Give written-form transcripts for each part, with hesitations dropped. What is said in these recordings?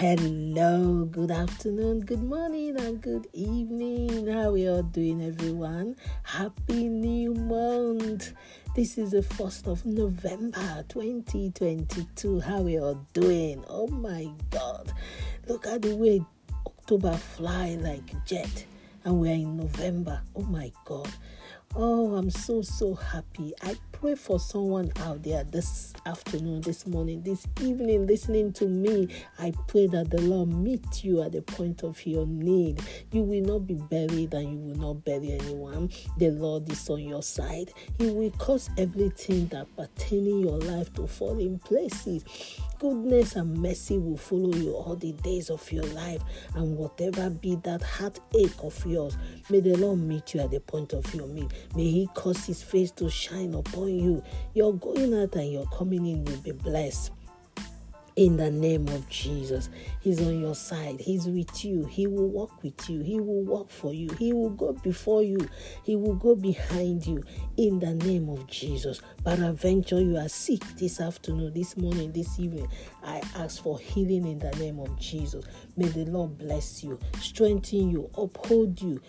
Hello, good afternoon, good morning, and good evening. How are we all doing, everyone? Happy New Month. This is the 1st of November 2022. How are we all doing? Oh my God. Look at the way October fly like jet, and we're in November. Oh my God. Oh, I'm so happy. I pray for someone out there this afternoon, this morning, this evening, listening to me. I pray that the Lord meet you at the point of your need. You will not be buried and you will not bury anyone. The Lord is on your side. He will cause everything that pertaining your life to fall in places. Goodness and mercy will follow you all the days of your life, and whatever be that heartache of yours, may the Lord meet you at the point of your need. May He cause His face to shine upon you. Your going out and your coming in will be blessed. In the name of Jesus, He's on your side. He's with you. He will walk with you. He will walk for you. He will go before you. He will go behind you. In the name of Jesus. Peradventure, you are sick this afternoon, this morning, this evening. I ask for healing in the name of Jesus. May the Lord bless you, strengthen you, uphold you.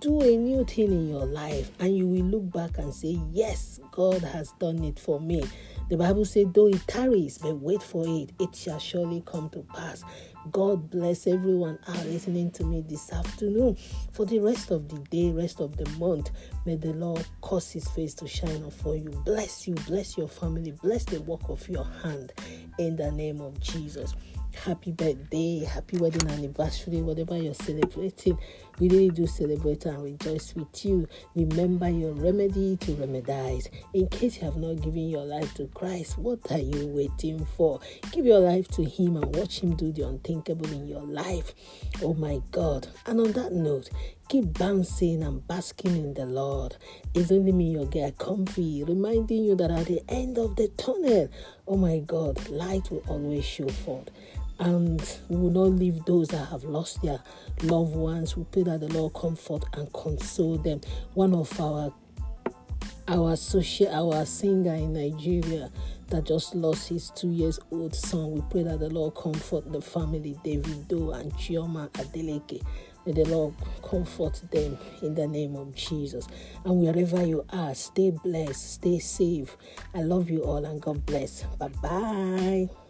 Do a new thing in your life, and you will look back and say, yes, God has done it for me. The Bible said, though it tarries, but wait for it, it shall surely come to pass. God bless everyone out listening to me this afternoon. For the rest of the day, rest of the month, may the Lord cause His face to shine upon you. Bless you, bless your family, bless the work of your hand in the name of Jesus. Happy birthday, happy wedding anniversary, whatever you're celebrating. We really do celebrate and rejoice with you. Remember your remedy to remedize. In case you have not given your life to Christ, what are you waiting for? Give your life to Him and watch Him do the unthinkable in your life. Oh my God. And on that note, keep bouncing and basking in the Lord. It's only me, your girl, Comfy, reminding you that at the end of the tunnel, oh my God, light will always show forth. And we will not leave those that have lost their loved ones. We pray that the Lord comfort and console them. One of our singer in Nigeria that just lost his 2-year-old son, we pray that the Lord comfort the family, Davido and Chioma Adeleke. May the Lord comfort them in the name of Jesus. And wherever you are, stay blessed, stay safe. I love you all, and God bless. Bye-bye.